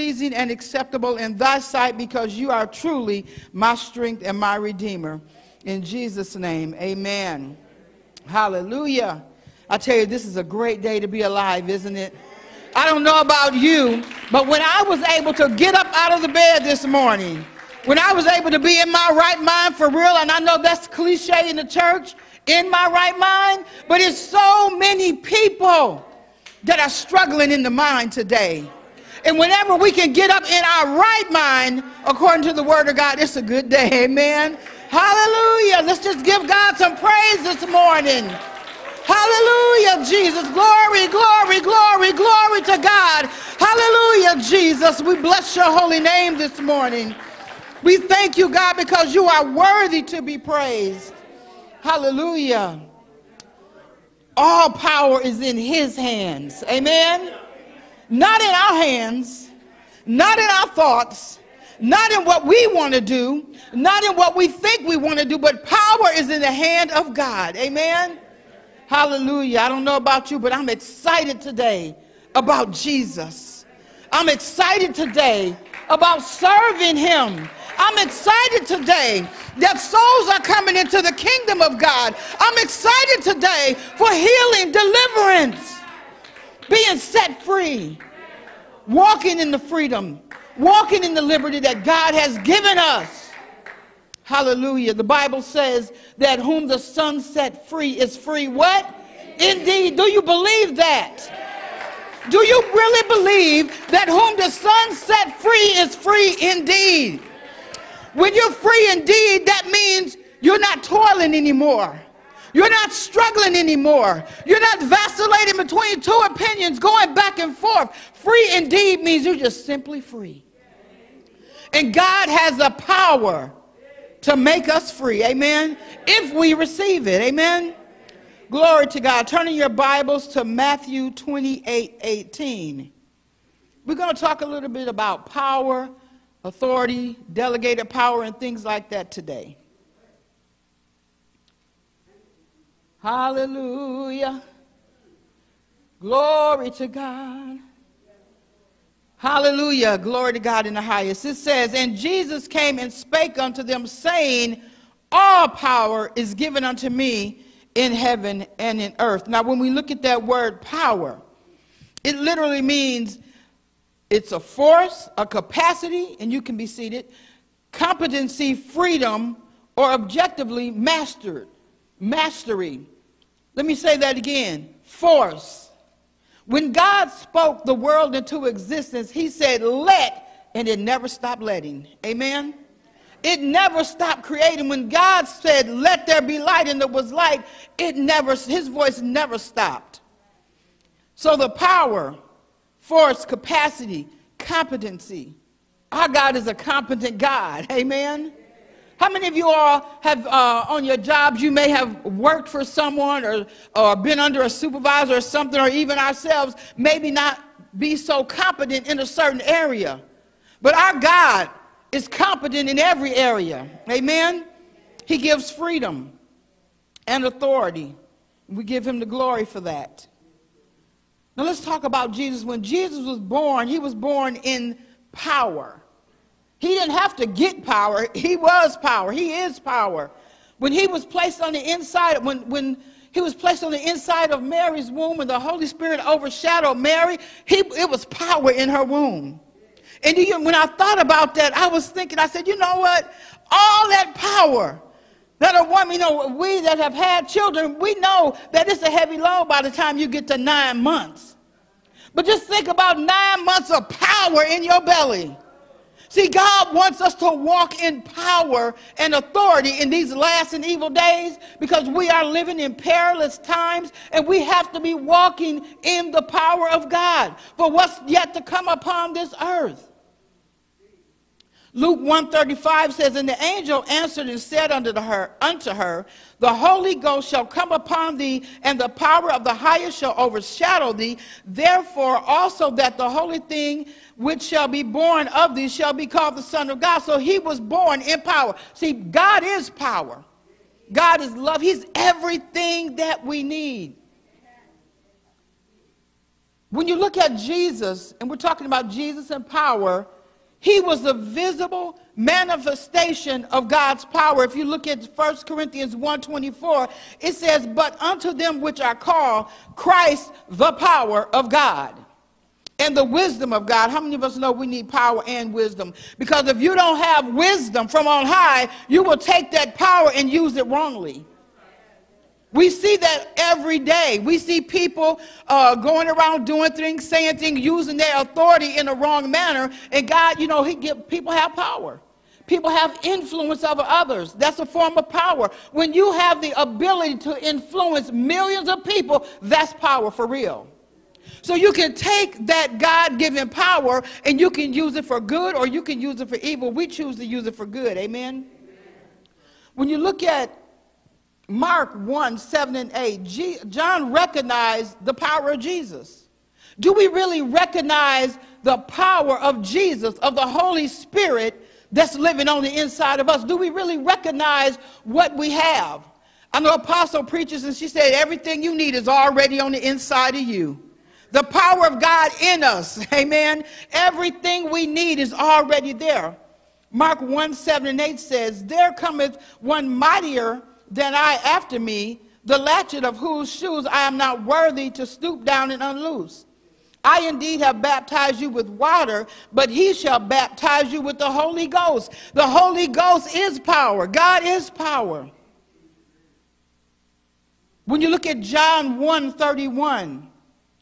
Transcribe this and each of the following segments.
pleasing and acceptable in thy sight, because you are truly my strength and my Redeemer. In Jesus' name, amen. Hallelujah. I tell you, this is a great day to be alive, isn't it? I don't know about you, but when I was able to get up out of the bed this morning, when I was able to be in my right mind for real, and I know that's cliche in the church, in my right mind, but it's so many people that are struggling in the mind today. And whenever we can get up in our right mind, according to the word of God, it's a good day, amen. Hallelujah. Let's just give God some praise this morning. Hallelujah, Jesus. Glory, glory, glory, glory to God. Hallelujah, Jesus. We bless your holy name this morning. We thank you, God, because you are worthy to be praised. Hallelujah. All power is in his hands. Amen. Not in our hands, not in our thoughts, not in what we want to do, not in what we think we want to do, but power is in the hand of God. Amen. Hallelujah. I don't know about you, but I'm excited today about Jesus. I'm excited today about serving him. I'm excited today that souls are coming into the kingdom of God. I'm excited today for healing, deliverance, being set free, walking in the freedom, walking in the liberty that God has given us. Hallelujah. The Bible says that whom the Son set free is free what? Indeed. Do you believe that? Do you really believe that whom the Son set free is free indeed? When you're free indeed, that means you're not toiling anymore. You're not struggling anymore. You're not vacillating between two opinions, going back and forth. Free indeed means you're just simply free. And God has the power to make us free, amen, if we receive it, amen. Glory to God. Turning your Bibles to Matthew 28:18. We're going to talk a little bit about power, authority, delegated power, and things like that today. Hallelujah. Glory to God. Hallelujah. Glory to God in the highest. It says, and Jesus came and spake unto them, saying, all power is given unto me in heaven and in earth. Now, when we look at that word power, it literally means it's a force, a capacity, and you can be seated, competency, freedom, or objectively mastered, mastery. Let me say that again, force. When God spoke the world into existence, he said, let, and it never stopped letting. Amen? It never stopped creating. When God said, let there be light, and there was light, it never, his voice never stopped. So the power, force, capacity, competency. Our God is a competent God. Amen? How many of you all have, on your jobs, you may have worked for someone or been under a supervisor or something, or even ourselves, maybe not be so competent in a certain area. But our God is competent in every area. Amen? He gives freedom and authority. We give him the glory for that. Now let's talk about Jesus. When Jesus was born, he was born in power. He didn't have to get power. He was power. He is power. When he was placed on the inside, when he was placed on the inside of Mary's womb and the Holy Spirit overshadowed Mary, it was power in her womb. And when I thought about that, I was thinking, I said, you know what? All that power that a woman, you know, we that have had children, we know that it's a heavy load by the time you get to 9 months. But just think about 9 months of power in your belly. See, God wants us to walk in power and authority in these last and evil days, because we are living in perilous times, and we have to be walking in the power of God for what's yet to come upon this earth. Luke 1:35 says, and the angel answered and said unto her, the Holy Ghost shall come upon thee, and the power of the highest shall overshadow thee. Therefore also that the holy thing which shall be born of thee shall be called the Son of God. So he was born in power. See, God is power. God is love. He's everything that we need. When you look at Jesus, and we're talking about Jesus and power, he was a visible manifestation of God's power. If you look at 1 Corinthians 1:24, it says, but unto them which are called, Christ the power of God and the wisdom of God. How many of us know we need power and wisdom? Because if you don't have wisdom from on high, you will take that power and use it wrongly. We see that every day. We see people going around doing things, saying things, using their authority in the wrong manner. And God, you know, people have power. People have influence over others. That's a form of power. When you have the ability to influence millions of people, that's power for real. So you can take that God-given power and you can use it for good or you can use it for evil. We choose to use it for good. Amen? When you look at Mark 1:7 and 8, John recognized the power of Jesus. Do we really recognize the power of Jesus, of the Holy Spirit that's living on the inside of us? Do we really recognize what we have? I know Apostle preaches and she said everything you need is already on the inside of you. The power of God in us, amen? Everything we need is already there. Mark 1:7 and 8 says, there cometh one mightier than I after me, the latchet of whose shoes I am not worthy to stoop down and unloose. I indeed have baptized you with water, but he shall baptize you with the Holy Ghost. The Holy Ghost is power. God is power. When you look at John 1:31,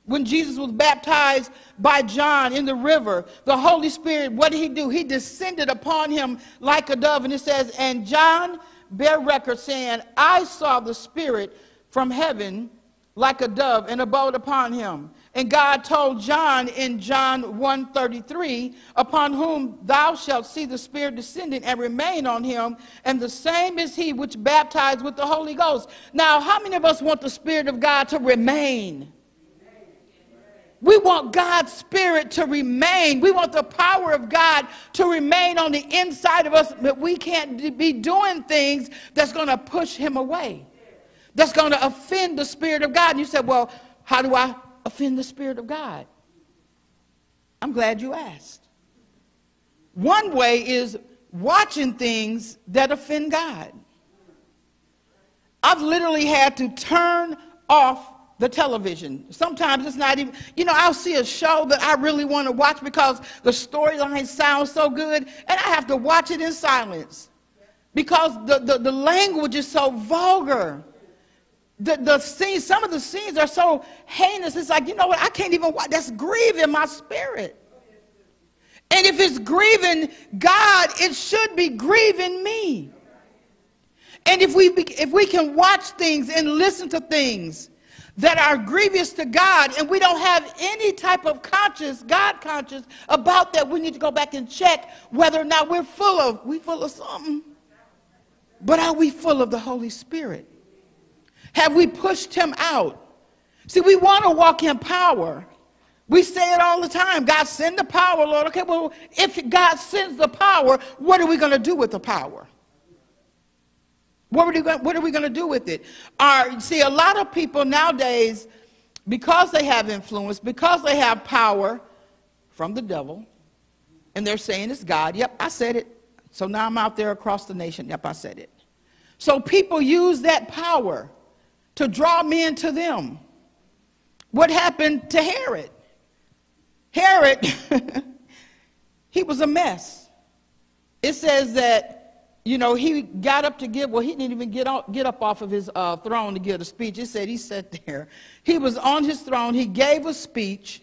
when Jesus was baptized by John in the river, the Holy Spirit, what did he do? He descended upon him like a dove, and it says, and John bear record, saying, I saw the Spirit from heaven like a dove and abode upon him. And God told John in John 1:33, upon whom thou shalt see the Spirit descending and remain on him, and the same is he which baptized with the Holy Ghost. Now, how many of us want the Spirit of God to remain? We want God's Spirit to remain. We want the power of God to remain on the inside of us, but we can't be doing things that's going to push him away, that's going to offend the Spirit of God. And you said, well, how do I offend the Spirit of God? I'm glad you asked. One way is watching things that offend God. I've literally had to turn off the television. Sometimes it's not even, you know, I'll see a show that I really want to watch because the storyline sounds so good, and I have to watch it in silence because the language is so vulgar. The scenes, some of the scenes are so heinous, it's like, you know what, I can't even watch. That's grieving my spirit. And if it's grieving God, it should be grieving me. And if we can watch things and listen to things that are grievous to God, and we don't have any type of conscience, God conscience, about that, we need to go back and check whether or not we're full of something. But are we full of the Holy Spirit? Have we pushed him out? See, we want to walk in power. We say it all the time, God send the power, Lord. Okay, well, if God sends the power, what are we going to do with the power? What are we going to do with it? See, a lot of people nowadays, because they have influence, because they have power from the devil, and they're saying it's God. Yep, I said it. So now I'm out there across the nation. Yep, I said it. So people use that power to draw men to them. What happened to Herod? Herod, he was a mess. It says that, you know, he got up to give, well, he didn't even get up off of his throne to give a speech. It said he sat there. He was on his throne. He gave a speech,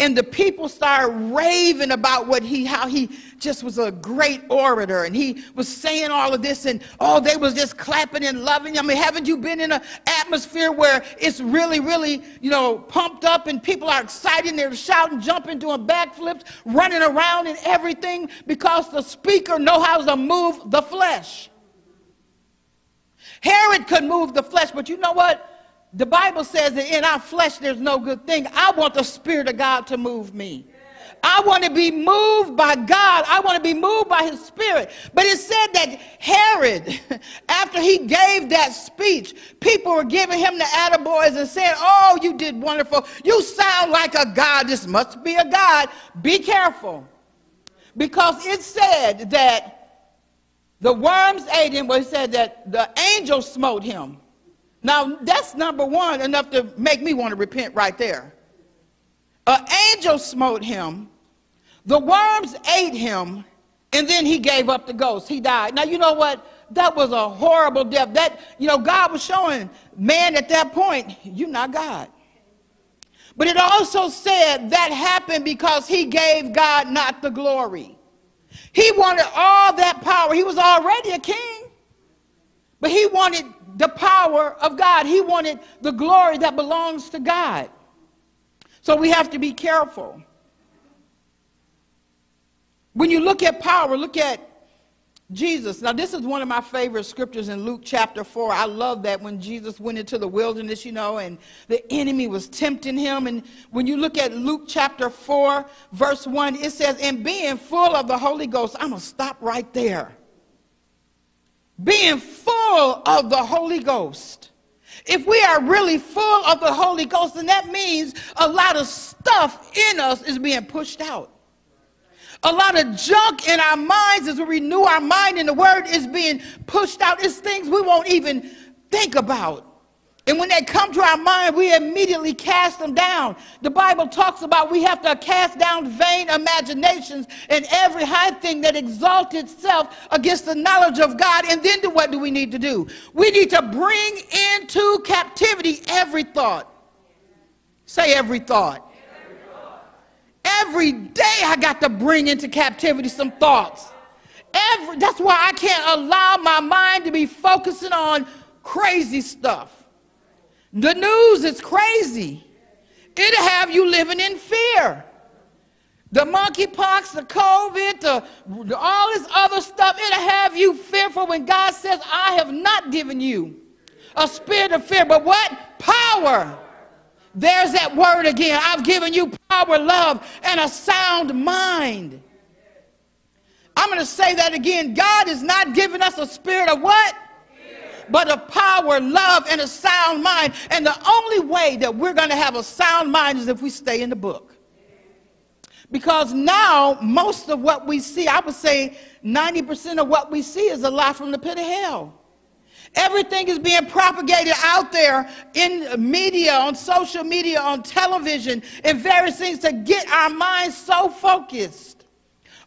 and the people started raving about how he just was a great orator, and he was saying all of this, and oh, they was just clapping and loving. I mean, haven't you been in an atmosphere where it's really, really, you know, pumped up, and people are excited, and they're shouting, jumping, doing backflips, running around and everything, because the speaker knows how to move the flesh. Herod could move the flesh, but you know what? The Bible says that in our flesh there's no good thing. I want the Spirit of God to move me. I want to be moved by God. I want to be moved by his spirit. But it said that Herod, after he gave that speech, people were giving him the attaboys and saying, oh, you did wonderful. You sound like a god. This must be a god. Be careful. Because it said that the worms ate him, but it said that the angel smote him. Now, that's number one, enough to make me want to repent right there. An angel smote him, the worms ate him, and then he gave up the ghost. He died. Now, you know what? That was a horrible death. That, you know, God was showing man at that point, you're not God. But it also said that happened because he gave God not the glory. He wanted all that power. He was already a king, but he wanted the power of God. He wanted the glory that belongs to God. So we have to be careful. When you look at power, look at Jesus. Now, this is one of my favorite scriptures in Luke chapter 4. I love that when Jesus went into the wilderness, you know, and the enemy was tempting him. And when you look at Luke chapter 4, verse 1, it says, and being full of the Holy Ghost, I'm going to stop right there. Being full of the Holy Ghost. If we are really full of the Holy Ghost, then that means a lot of stuff in us is being pushed out. A lot of junk in our minds as we renew our mind and the word is being pushed out. It's things we won't even think about. And when they come to our mind, we immediately cast them down. The Bible talks about we have to cast down vain imaginations and every high thing that exalts itself against the knowledge of God. And then what do we need to do? We need to bring into captivity every thought. Say every thought. Every day I got to bring into captivity some thoughts. That's why I can't allow my mind to be focusing on crazy stuff. The news is crazy. It'll have you living in fear. The monkeypox, the COVID, all this other stuff, it'll have you fearful when God says, I have not given you a spirit of fear, but what? Power. There's that word again. I've given you power, love, and a sound mind. I'm going to say that again. God has not given us a spirit of what? But of power, love, and a sound mind. And the only way that we're going to have a sound mind is if we stay in the book. Because now, most of what we see, I would say 90% of what we see is a lie from the pit of hell. Everything is being propagated out there in media, on social media, on television, and various things to get our minds so focused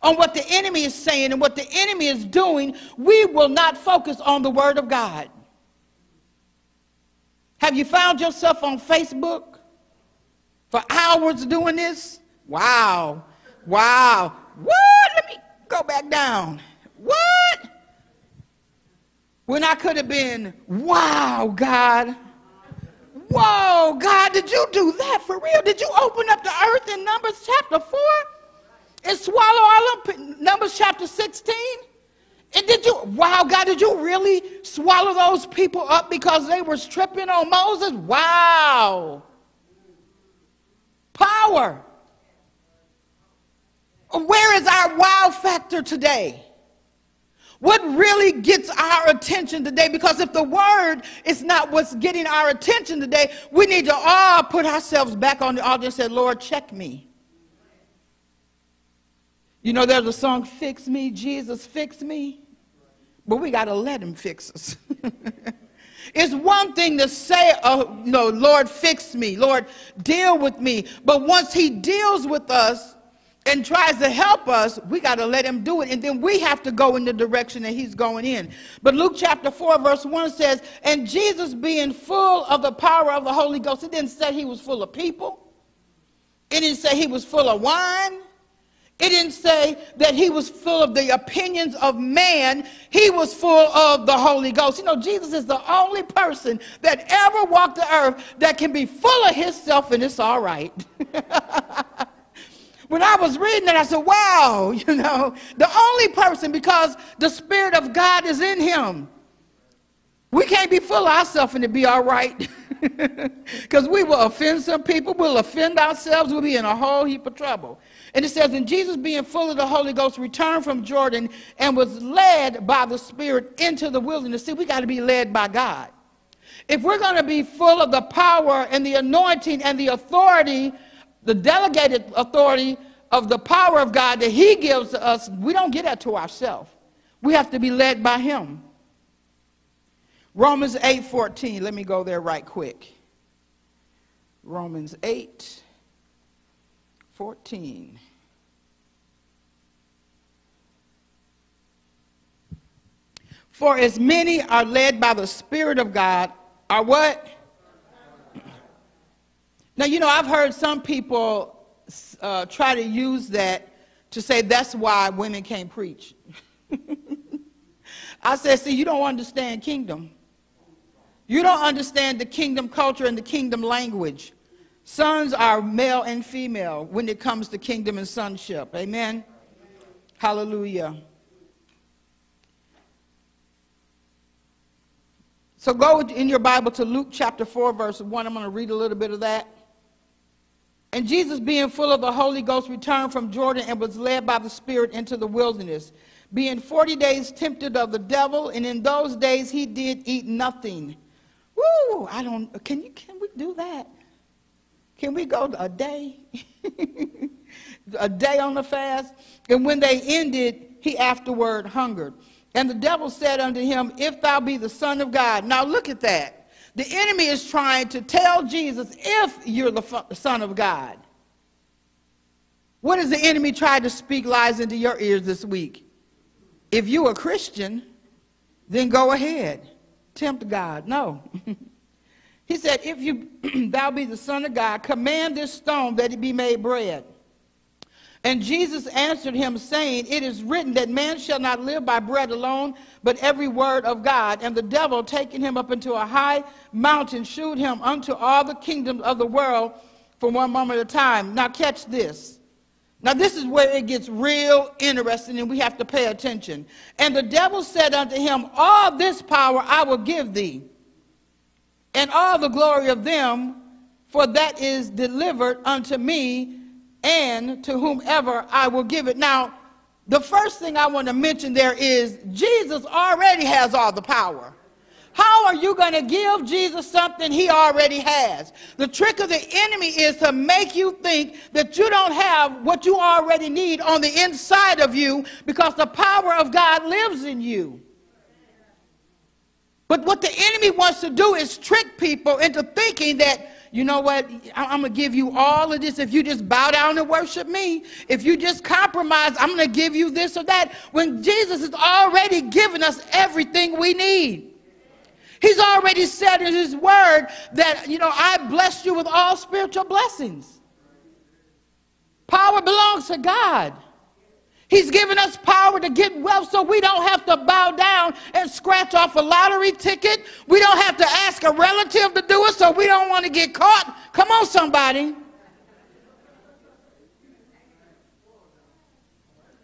on what the enemy is saying and what the enemy is doing. We will not focus on the word of God. Have you found yourself on Facebook for hours doing this? Wow. Wow. What? Let me go back down. What? When I could have been, wow, God. Whoa, God, did you do that for real? Did you open up the earth in Numbers chapter 4? And swallow all up, Numbers chapter 16. And did you, wow, God, did you really swallow those people up because they were tripping on Moses? Wow. Power. Where is our wow factor today? What really gets our attention today? Because if the word is not what's getting our attention today, we need to all put ourselves back on the altar and say, Lord, check me. You know, there's a song, Fix Me, Jesus, Fix Me. But we got to let him fix us. It's one thing to say, oh, no, Lord, fix me. Lord, deal with me. But once he deals with us and tries to help us, we got to let him do it. And then we have to go in the direction that he's going in. But Luke chapter 4, verse 1 says, and Jesus being full of the power of the Holy Ghost. It didn't say he was full of people. It didn't say he was full of wine. It didn't say that he was full of the opinions of man. He was full of the Holy Ghost. You know, Jesus is the only person that ever walked the earth that can be full of himself, and it's all right. When I was reading it, I said, wow, you know, the only person, because the Spirit of God is in him. We can't be full of ourselves and it be all right. Because we will offend some people, we'll offend ourselves, we'll be in a whole heap of trouble. And it says, and Jesus, being full of the Holy Ghost, returned from Jordan and was led by the Spirit into the wilderness. See, we got to be led by God. If we're going to be full of the power and the anointing and the authority, the delegated authority of the power of God that he gives to us, we don't get that to ourselves. We have to be led by him. Romans 8:14. Let me go there right quick. Romans 8:14. For as many are led by the Spirit of God, are what? Now, you know, I've heard some people try to use that to say that's why women can't preach. I said, see, you don't understand kingdom. You don't understand the kingdom culture and the kingdom language. Sons are male and female when it comes to kingdom and sonship. Amen? Hallelujah. So go in your Bible to Luke chapter 4, verse 1. I'm going to read a little bit of that. And Jesus, being full of the Holy Ghost, returned from Jordan and was led by the Spirit into the wilderness, being 40 days tempted of the devil, and in those days he did eat nothing. Woo! I don't, can we do that? Can we go a day? A day on the fast? And when they ended, he afterward hungered. And the devil said unto him, if thou be the Son of God. Now look at that. The enemy is trying to tell Jesus, if you're the Son of God. What has the enemy tried to speak lies into your ears this week? If you're a Christian, then go ahead. Tempt God. No. He said, if you thou be the Son of God, command this stone that it be made bread. And Jesus answered him, saying, it is written that man shall not live by bread alone, but every word of God. And the devil, taking him up into a high mountain, shewed him unto all the kingdoms of the world for one moment at a time. Now catch this. Now this is where it gets real interesting and we have to pay attention. And the devil said unto him, all this power I will give thee, and all the glory of them, for that is delivered unto me, and to whomever I will give it. Now, the first thing I want to mention there is Jesus already has all the power. How are you going to give Jesus something he already has? The trick of the enemy is to make you think that you don't have what you already need on the inside of you because the power of God lives in you. But what the enemy wants to do is trick people into thinking that, you know what, I'm going to give you all of this if you just bow down and worship me. If you just compromise, I'm going to give you this or that. When Jesus has already given us everything we need. He's already said in his word that, you know, I blessed you with all spiritual blessings. Power belongs to God. He's given us power to get wealth so we don't have to bow down and scratch off a lottery ticket. We don't have to ask a relative to do it so we don't want to get caught. Come on, somebody.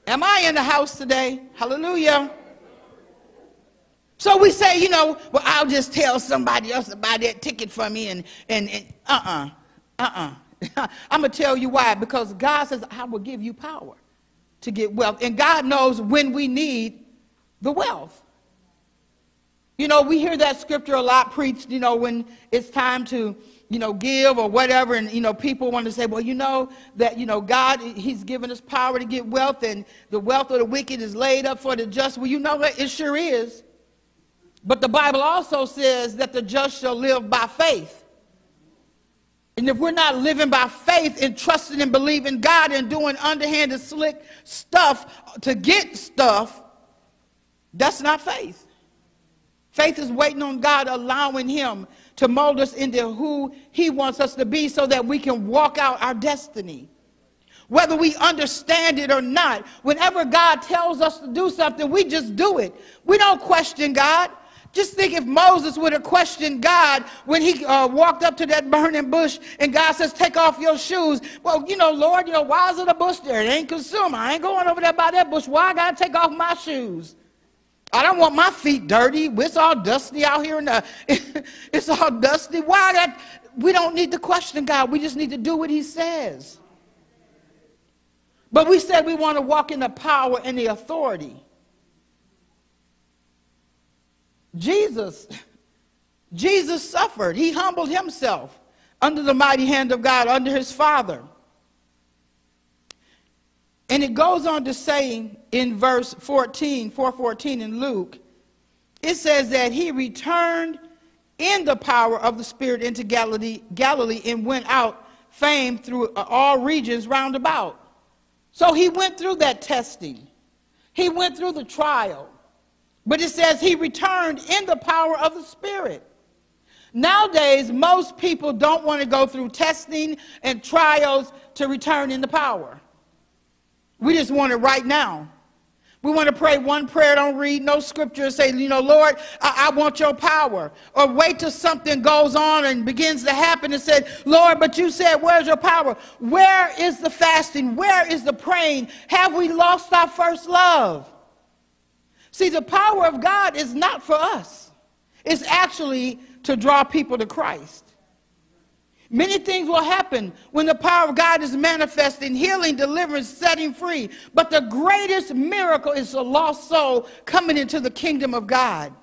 Am I in the house today? Hallelujah. So we say, you know, well, I'll just tell somebody else to buy that ticket for me I'm going to tell you why. Because God says, I will give you power to get wealth. And God knows when we need the wealth. You know, we hear that scripture a lot preached, you know, when it's time to, you know, give or whatever. And, you know, people want to say, well, you know, that, you know, God, he's given us power to get wealth and the wealth of the wicked is laid up for the just. Well, you know what? It sure is. But the Bible also says that the just shall live by faith. And if we're not living by faith and trusting and believing God and doing underhanded slick stuff to get stuff, that's not faith. Faith is waiting on God, allowing him to mold us into who he wants us to be so that we can walk out our destiny. Whether we understand it or not, whenever God tells us to do something, we just do it. We don't question God. Just think if Moses would have questioned God when he walked up to that burning bush and God says, take off your shoes. Well, you know, Lord, you know, why is it a bush there? It ain't consumed. I ain't going over there by that bush. Why I got to take off my shoes? I don't want my feet dirty. It's all dusty out here. It's all dusty. Why that? We don't need to question God. We just need to do what he says. But we said we want to walk in the power and the authority. Jesus suffered. He humbled himself under the mighty hand of God, under his Father. And it goes on to say in verse 4:14 in Luke, it says that he returned in the power of the Spirit into Galilee and went out famed through all regions round about. So he went through that testing. He went through the trial. But it says he returned in the power of the Spirit. Nowadays, most people don't want to go through testing and trials to return in the power. We just want it right now. We want to pray one prayer, don't read no scripture, and say, you know, Lord, I want your power. Or wait till something goes on and begins to happen and say, Lord, but you said, where's your power? Where is the fasting? Where is the praying? Have we lost our first love? See, the power of God is not for us. It's actually to draw people to Christ. Many things will happen when the power of God is manifesting, healing, deliverance, setting free. But the greatest miracle is a lost soul coming into the kingdom of God.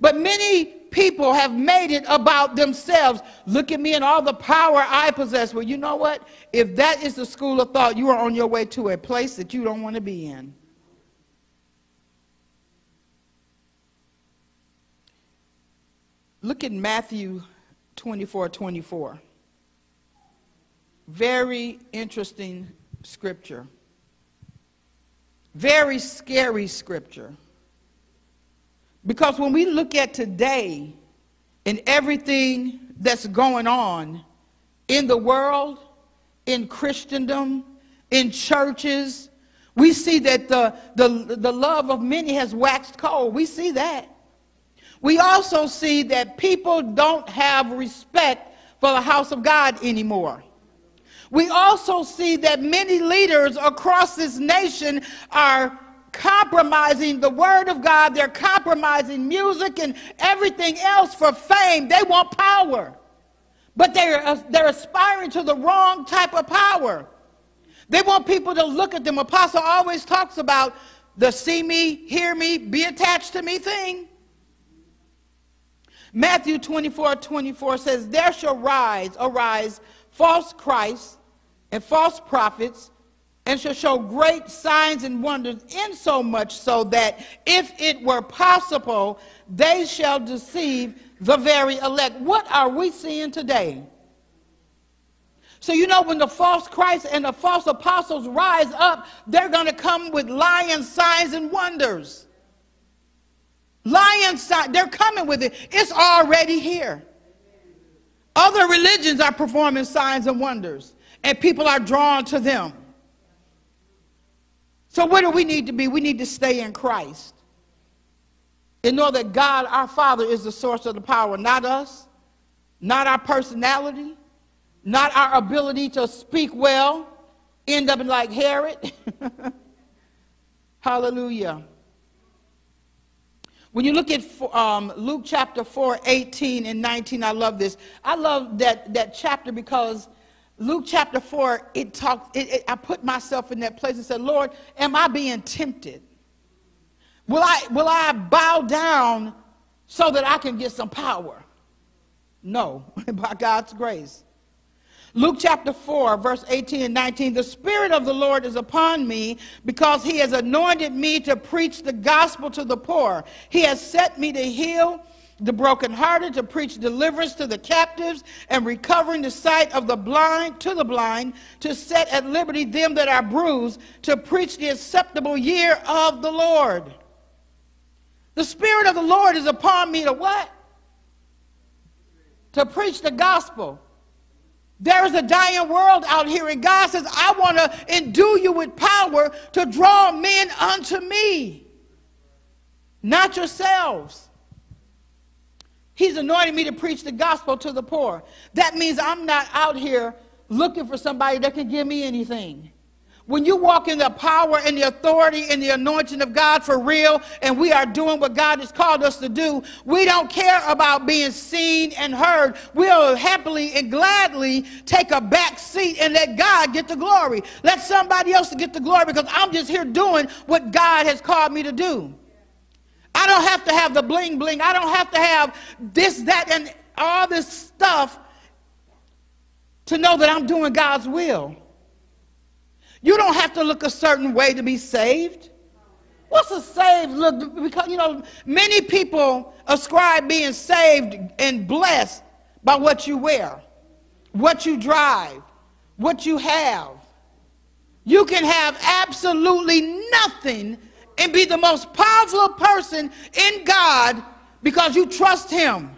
But many people have made it about themselves. Look at me and all the power I possess. Well, you know what? If that is the school of thought, you are on your way to a place that you don't want to be in. Look at Matthew 24:24. Very interesting scripture. Very scary scripture. Because when we look at today and everything that's going on in the world, in Christendom, in churches, we see that the love of many has waxed cold. We see that. We also see that people don't have respect for the house of God anymore. We also see that many leaders across this nation are compromising the word of God. They're compromising music and everything else for fame. They want power, but they're aspiring to the wrong type of power. They want people to look at them. Apostle always talks about the see me, hear me, be attached to me thing. Matthew 24:24 says, there shall arise false Christs and false prophets, and shall show great signs and wonders, insomuch so that if it were possible, they shall deceive the very elect. What are we seeing today? So you know, when the false Christ and the false apostles rise up, they're going to come with lying signs and wonders. Lying sign, they're coming with it. It's already here. Other religions are performing signs and wonders, and people are drawn to them. So what do we need to be? We need to stay in Christ and know that God, our Father, is the source of the power, not us, not our personality, not our ability to speak well, end up like Herod. Hallelujah. When you look at Luke chapter 4:18 and 19, I love this. I love that chapter because Luke chapter 4, it talks. I put myself in that place and said, Lord, am I being tempted? Will I bow down so that I can get some power? No, by God's grace. Luke chapter 4, verse 18 and 19, the Spirit of the Lord is upon me because he has anointed me to preach the gospel to the poor. He has set me to heal the brokenhearted, to preach deliverance to the captives and recovering the sight of the blind, to the blind, to set at liberty them that are bruised, to preach the acceptable year of the Lord. The Spirit of the Lord is upon me to what? To preach the gospel. There is a dying world out here, and God says, I want to endue you with power to draw men unto me, not yourselves. He's anointed me to preach the gospel to the poor. That means I'm not out here looking for somebody that can give me anything. When you walk in the power and the authority and the anointing of God for real, and we are doing what God has called us to do, we don't care about being seen and heard. We'll happily and gladly take a back seat and let God get the glory. Let somebody else get the glory, because I'm just here doing what God has called me to do. I don't have to have the bling bling. I don't have to have this, that, and all this stuff to know that I'm doing God's will. You don't have to look a certain way to be saved. What's a saved look? Because, you know, many people ascribe being saved and blessed by what you wear, what you drive, what you have. You can have absolutely nothing and be the most powerful person in God because you trust Him.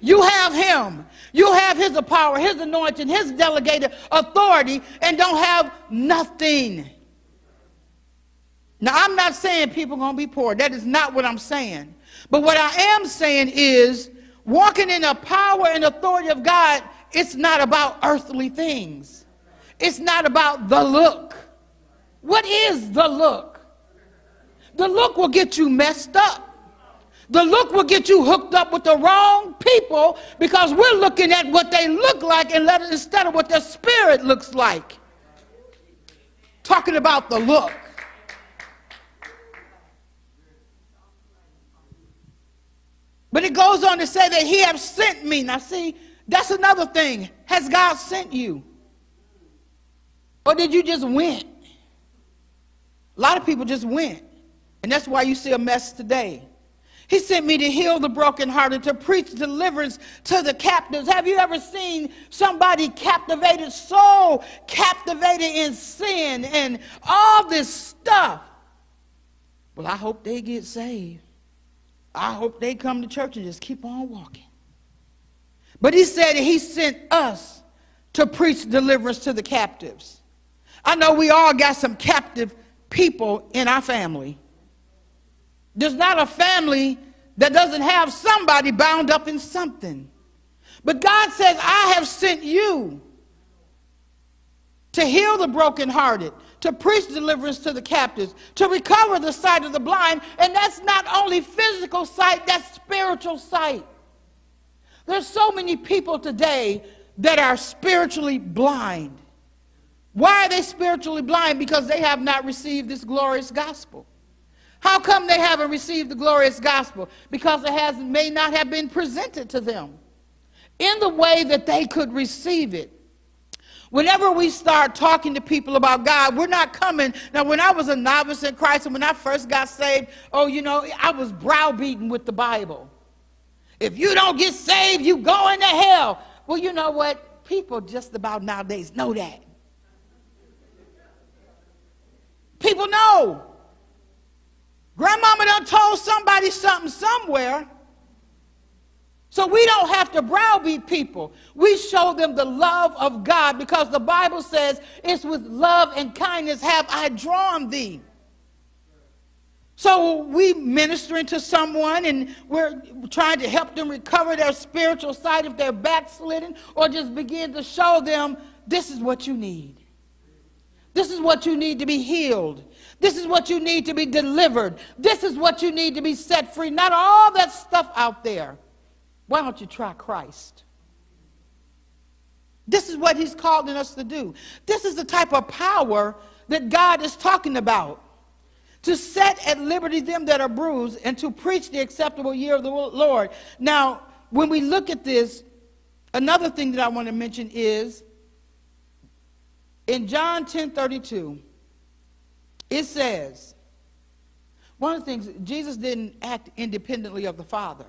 You have Him. You have His power, His anointing, His delegated authority, and don't have nothing. Now, I'm not saying people are going to be poor. That is not what I'm saying. But what I am saying is, walking in the power and authority of God, it's not about earthly things. It's not about the look. What is the look? The look will get you messed up. The look will get you hooked up with the wrong people, because we're looking at what they look like instead of what their spirit looks like. Talking about the look. But it goes on to say that He has sent me. Now see, that's another thing. Has God sent you? Or did you just went? A lot of people just went. And that's why you see a mess today. He sent me to heal the brokenhearted, to preach deliverance to the captives. Have you ever seen somebody captivated, so captivated in sin and all this stuff? Well, I hope they get saved. I hope they come to church and just keep on walking. But He said that He sent us to preach deliverance to the captives. I know we all got some captive people in our family. There's not a family that doesn't have somebody bound up in something. But God says, I have sent you to heal the brokenhearted, to preach deliverance to the captives, to recover the sight of the blind. And that's not only physical sight, that's spiritual sight. There's so many people today that are spiritually blind. Why are they spiritually blind? Because they have not received this glorious gospel. How come they haven't received the glorious gospel? Because it may not have been presented to them in the way that they could receive it. Whenever we start talking to people about God, we're not coming. Now, when I was a novice in Christ and when I first got saved, oh, you know, I was browbeaten with the Bible. If you don't get saved, you go into hell. Well, you know what? People just about nowadays know that. People know. Grandmama done told somebody something somewhere. So we don't have to browbeat people. We show them the love of God, because the Bible says it's with love and kindness have I drawn thee. So we ministering to someone and we're trying to help them recover their spiritual sight if they're backslidden, or just begin to show them this is what you need. This is what you need to be healed. This is what you need to be delivered. This is what you need to be set free. Not all that stuff out there. Why don't you try Christ? This is what He's calling us to do. This is the type of power that God is talking about. To set at liberty them that are bruised, and to preach the acceptable year of the Lord. Now, when we look at this, another thing that I want to mention is in John 10:32. It says, one of the things, Jesus didn't act independently of the Father.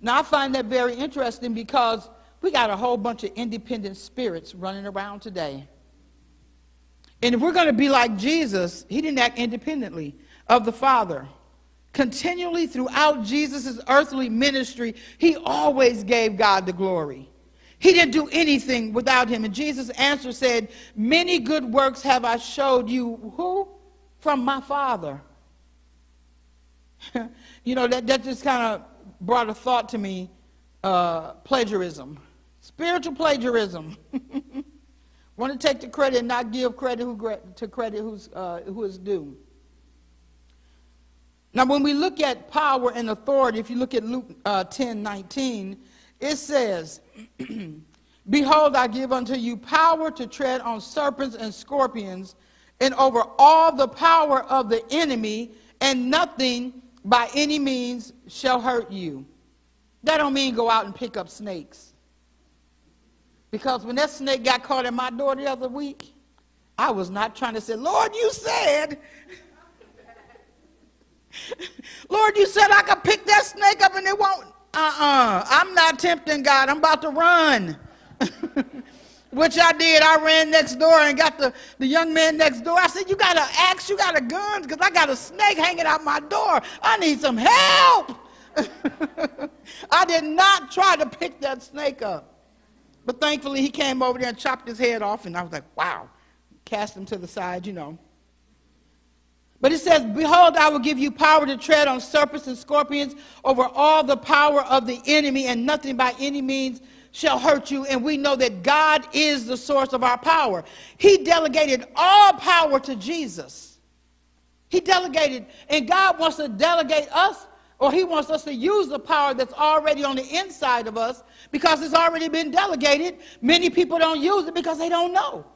Now, I find that very interesting, because we got a whole bunch of independent spirits running around today. And if we're going to be like Jesus, He didn't act independently of the Father. Continually throughout Jesus' earthly ministry, He always gave God the glory. He didn't do anything without Him. And Jesus' answer said, many good works have I showed you. Who? From my Father. You know, that just kind of brought a thought to me, plagiarism, spiritual plagiarism. Want to take the credit and not give credit to credit who is due. Now, when we look at power and authority, if you look at Luke 10:19, it says, "Behold, I give unto you power to tread on serpents and scorpions, and over all the power of the enemy, and nothing by any means shall hurt you." That don't mean go out and pick up snakes. Because when that snake got caught in my door the other week, I was not trying to say, "Lord, you said, Lord, you said I could pick that snake up and it won't." I'm not tempting God. I'm about to run. Which I did. I ran next door and got the young man next door. I said, "You got an axe? You got a gun? Because I got a snake hanging out my door. I need some help." I did not try to pick that snake up. But thankfully, he came over there and chopped his head off, and I was like, wow. Cast him to the side, you know. But it says, "Behold, I will give you power to tread on serpents and scorpions over all the power of the enemy, and nothing by any means shall hurt you." And we know that God is the source of our power. He delegated all power to Jesus. He delegated, and God wants to delegate us, or he wants us to use the power that's already on the inside of us because it's already been delegated. Many people don't use it because they don't know.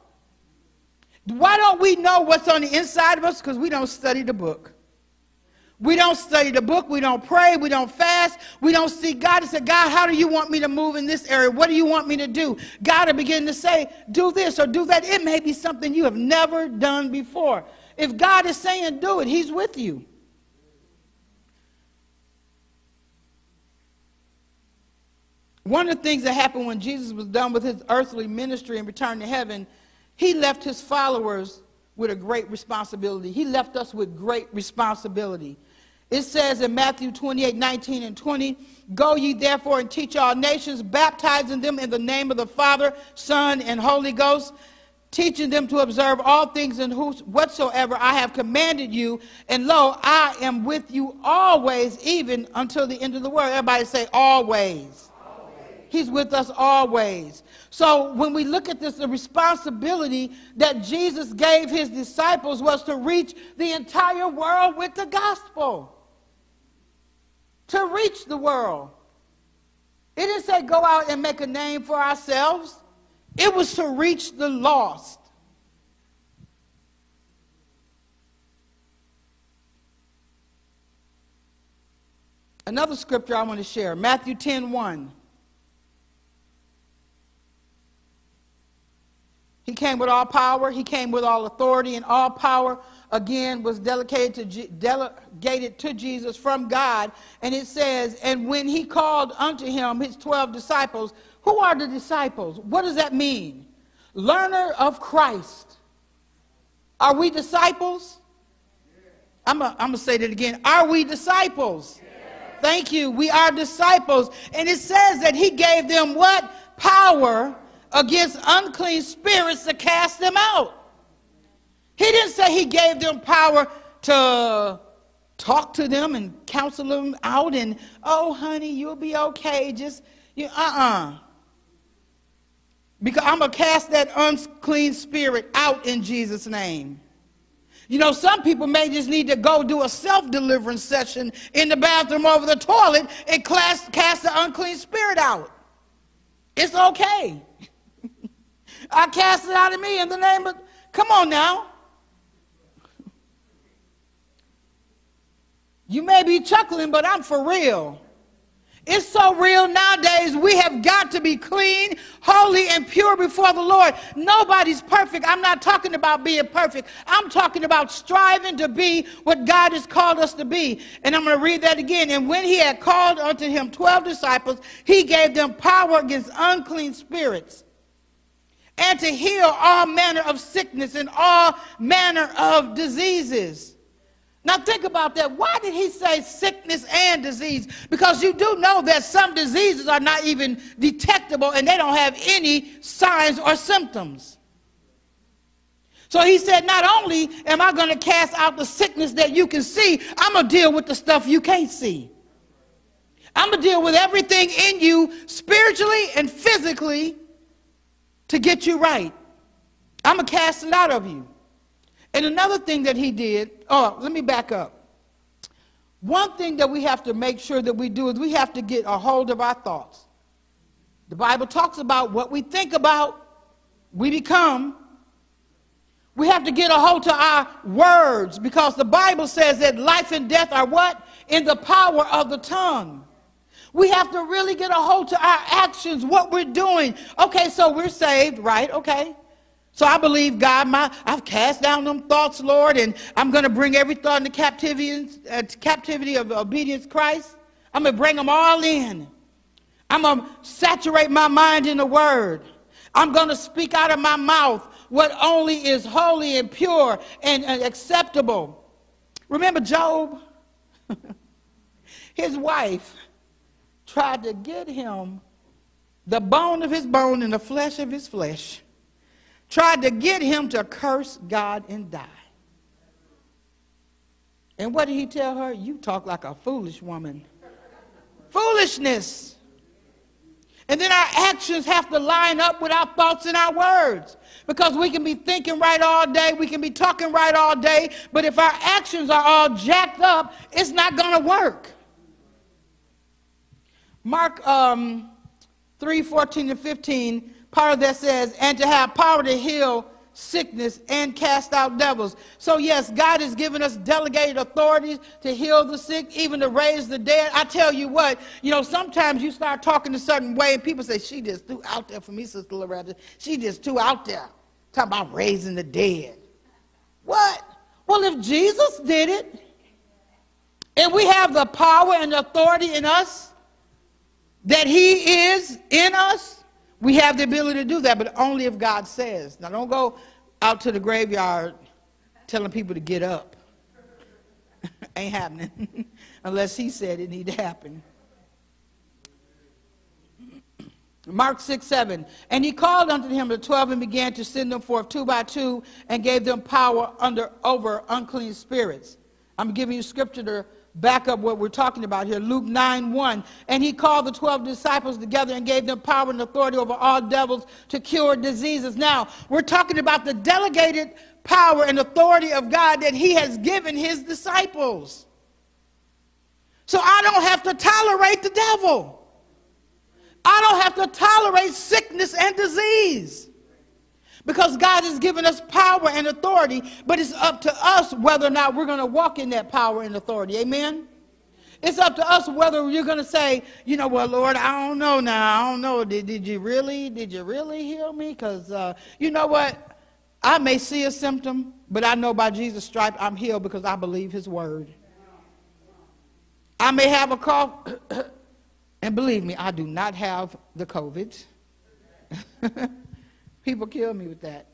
Why don't we know what's on the inside of us? Because we don't study the book. We don't study the book. We don't pray. We don't fast. We don't seek God and say, "God, how do you want me to move in this area? What do you want me to do?" God will begin to say, "Do this or do that." It may be something you have never done before. If God is saying do it, he's with you. One of the things that happened when Jesus was done with his earthly ministry and returned to heaven, he left his followers with a great responsibility. He left us with great responsibility. It says in Matthew 28:19 and 20, "Go ye therefore and teach all nations, baptizing them in the name of the Father, Son, and Holy Ghost, teaching them to observe all things in whatsoever I have commanded you. And lo, I am with you always, even until the end of the world." Everybody say always. He's with us always. So when we look at this, the responsibility that Jesus gave his disciples was to reach the entire world with the gospel. To reach the world. It didn't say go out and make a name for ourselves. It was to reach the lost. Another scripture I want to share, Matthew 10:1. He came with all power. He came with all authority, and all power, again, was delegated to Jesus from God. And it says, "And when he called unto him his 12 disciples," who are the disciples? What does that mean? Learner of Christ. Are we disciples? I'm going to say that again. Are we disciples? Yeah. Thank you. We are disciples. And it says that he gave them what? Power against unclean spirits to cast them out. He didn't say he gave them power to talk to them and counsel them out and, "Oh, honey, you'll be okay. Just, you, Because I'm going to cast that unclean spirit out in Jesus' name." You know, some people may just need to go do a self-deliverance session in the bathroom over the toilet and cast the unclean spirit out. It's okay. I cast it out of me in the name of... Come on now. You may be chuckling, but I'm for real. It's so real nowadays. We have got to be clean, holy, and pure before the Lord. Nobody's perfect. I'm not talking about being perfect. I'm talking about striving to be what God has called us to be. And I'm going to read that again. "And when he had called unto him 12 disciples, he gave them power against unclean spirits, and to heal all manner of sickness and all manner of diseases." Now think about that. Why did he say sickness and disease? Because you do know that some diseases are not even detectable and they don't have any signs or symptoms. So he said, not only am I going to cast out the sickness that you can see, I'm going to deal with the stuff you can't see. I'm going to deal with everything in you spiritually and physically to get you right. I'm going to cast it out of you. And another thing that he did, let me back up. One thing that we have to make sure that we do is we have to get a hold of our thoughts. The Bible talks about what we think about, we become. We have to get a hold to our words, because the Bible says that life and death are what? In the power of the tongue. We have to really get a hold to our actions, what we're doing. Okay, so we're saved, right? Okay. So I believe God, I've cast down them thoughts, Lord, and I'm going to bring every thought into captivity of obedience, Christ. I'm going to bring them all in. I'm going to saturate my mind in the word. I'm going to speak out of my mouth what only is holy and pure and acceptable. Remember Job? His wife tried to get him the bone of his bone and the flesh of his flesh. Tried to get him to curse God and die. And what did he tell her? You talk like a foolish woman. Foolishness. And then our actions have to line up with our thoughts and our words. Because we can be thinking right all day, we can be talking right all day, but if our actions are all jacked up, it's not going to work. Mark 3:14 and 15, part of that says, and to have power to heal sickness and cast out devils. So yes, God has given us delegated authorities to heal the sick, even to raise the dead. I tell you what, you know, sometimes you start talking a certain way and people say, she just threw out there for me, Sister Loretta. She just threw out there, talking about raising the dead. What? Well, if Jesus did it, and we have the power and authority in us, that he is in us, we have the ability to do that, but only if God says. Now, don't go out to the graveyard telling people to get up. Ain't happening. Unless he said it need to happen. Mark 6:7. And he called unto him the 12 and began to send them forth 2 by 2 and gave them power over unclean spirits. I'm giving you scripture to back up what we're talking about here. Luke 9:1, and he called the 12 disciples together and gave them power and authority over all devils to cure diseases. Now, we're talking about the delegated power and authority of God that he has given his disciples. So I don't have to tolerate the devil. I don't have to tolerate sickness and disease. Because God has given us power and authority, but it's up to us whether or not we're going to walk in that power and authority. Amen? It's up to us whether you're going to say, you know, well, Lord, I don't know now. I don't know. Did you really heal me? Because you know what? I may see a symptom, but I know by Jesus' stripes I'm healed because I believe his word. I may have a cough, and believe me, I do not have the COVID. People kill me with that.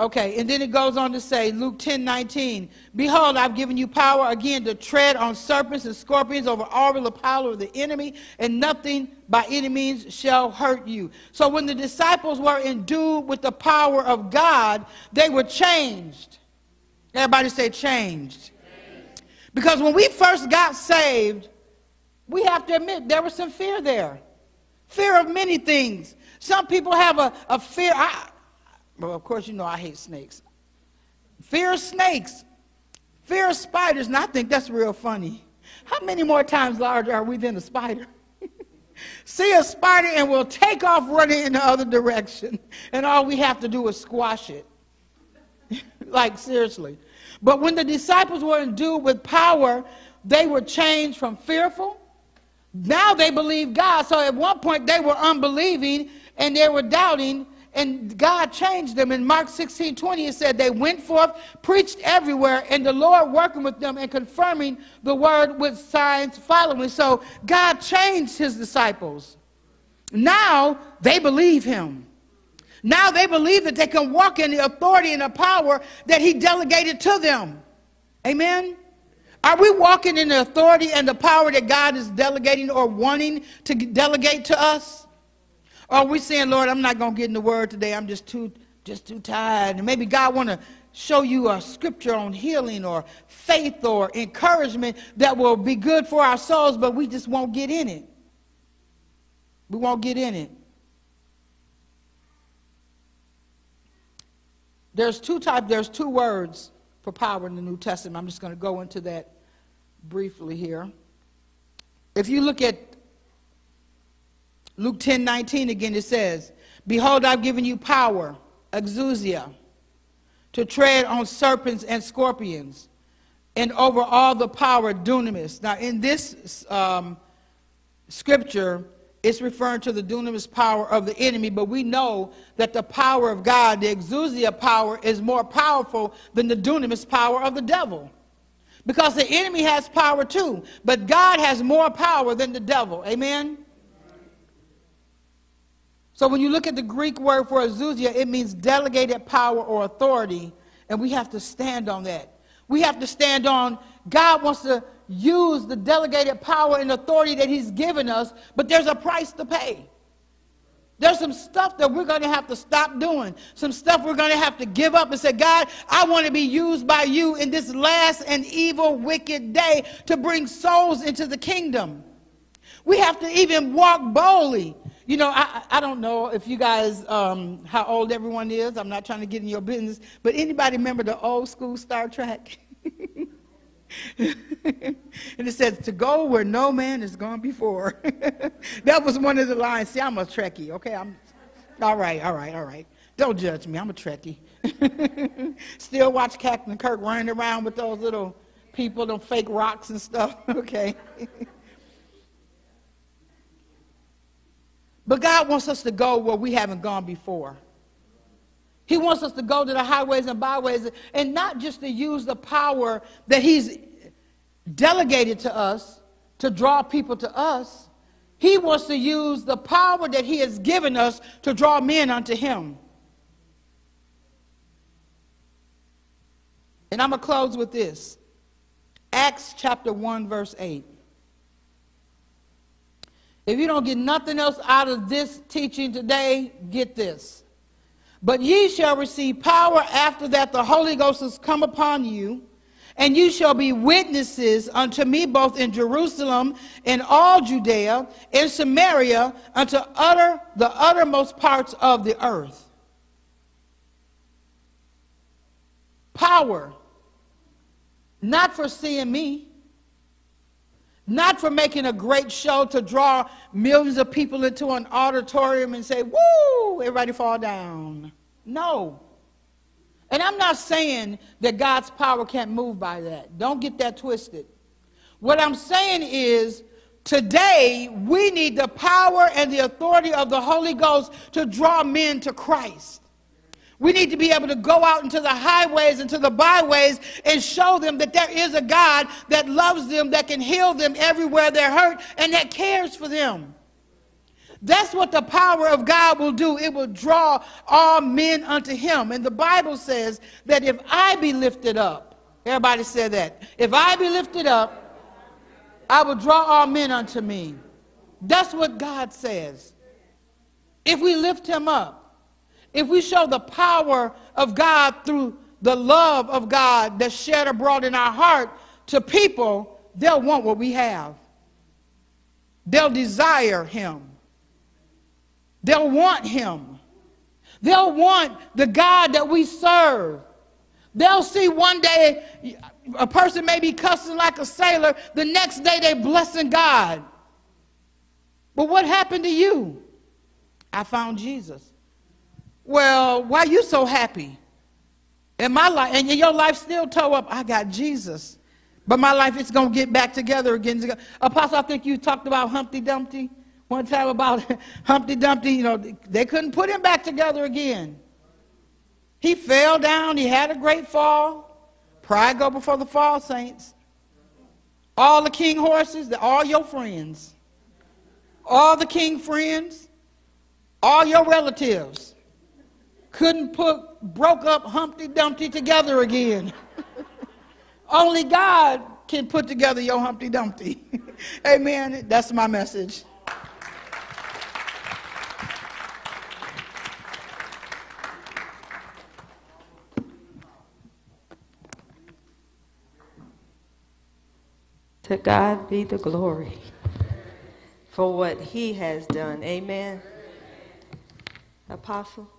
Okay, and then it goes on to say, Luke 10:19, behold, I've given you power again to tread on serpents and scorpions over all the power of the enemy, and nothing by any means shall hurt you. So when the disciples were endued with the power of God, they were changed. Everybody say changed. Changed. Because when we first got saved, we have to admit there was some fear there. Fear of many things. Some people have a fear. Well, of course, you know I hate snakes. Fear of snakes. Fear of spiders. And I think that's real funny. How many more times larger are we than a spider? See a spider and we'll take off running in the other direction. And all we have to do is squash it. Like, seriously. But when the disciples were endued with power, they were changed from fearful. Now they believe God. So at one point they were unbelieving. And they were doubting, and God changed them. In Mark 16:20, it said, they went forth, preached everywhere, and the Lord working with them and confirming the word with signs following. So God changed his disciples. Now they believe him. Now they believe that they can walk in the authority and the power that he delegated to them. Amen? Are we walking in the authority and the power that God is delegating or wanting to delegate to us? Or we're saying, Lord, I'm not going to get in the word today. I'm just too tired. And maybe God want to show you a scripture on healing or faith or encouragement that will be good for our souls, but we just won't get in it. We won't get in it. There's two words for power in the New Testament. I'm just going to go into that briefly here. If you look at Luke 10:19 again, it says, "Behold, I've given you power, exousia, to tread on serpents and scorpions, and over all the power, dunamis." Now, in this scripture, it's referring to the dunamis power of the enemy, but we know that the power of God, the exousia power, is more powerful than the dunamis power of the devil. Because the enemy has power too, but God has more power than the devil. Amen? So when you look at the Greek word for exousia, it means delegated power or authority, and we have to stand on that. We have to stand on, God wants to use the delegated power and authority that he's given us, but there's a price to pay. There's some stuff that we're going to have to stop doing, some stuff we're going to have to give up and say, God, I want to be used by you in this last and evil, wicked day to bring souls into the kingdom. We have to even walk boldly. You know, I don't know if you guys, how old everyone is. I'm not trying to get in your business, but anybody remember the old school Star Trek? And it says, to go where no man has gone before. That was one of the lines. See, I'm a Trekkie, okay? All right. Don't judge me. I'm a Trekkie. Still watch Captain Kirk running around with those little people, them fake rocks and stuff, okay? But God wants us to go where we haven't gone before. He wants us to go to the highways and byways and not just to use the power that he's delegated to us to draw people to us. He wants to use the power that he has given us to draw men unto him. And I'm going to close with this. Acts chapter 1 verse 8. If you don't get nothing else out of this teaching today, get this. But ye shall receive power after that the Holy Ghost has come upon you, and you shall be witnesses unto me both in Jerusalem and all Judea and Samaria unto the uttermost parts of the earth. Power, not for seeing me, not for making a great show to draw millions of people into an auditorium and say, woo, everybody fall down. No. And I'm not saying that God's power can't move by that. Don't get that twisted. What I'm saying is today we need the power and the authority of the Holy Ghost to draw men to Christ. We need to be able to go out into the highways, into the byways, and show them that there is a God that loves them, that can heal them everywhere they're hurt, and that cares for them. That's what the power of God will do. It will draw all men unto him. And the Bible says that if I be lifted up, everybody said that, if I be lifted up, I will draw all men unto me. That's what God says. If we lift him up, if we show the power of God through the love of God that's shed abroad in our heart to people, they'll want what we have. They'll desire him. They'll want him. They'll want the God that we serve. They'll see one day a person may be cussing like a sailor. The next day they're blessing God. But what happened to you? I found Jesus. Well, why are you so happy? And my life, and your life still toe up. I got Jesus, but my life is going to get back together again. Apostle, I think you talked about Humpty Dumpty one time about Humpty Dumpty. You know, they couldn't put him back together again. He fell down. He had a great fall. Pride go before the fall, saints. All the king horses, all your friends, all the king friends, all your relatives. Couldn't broke up Humpty Dumpty together again. Only God can put together your Humpty Dumpty. Amen. That's my message. To God be the glory for what he has done. Amen. Apostle.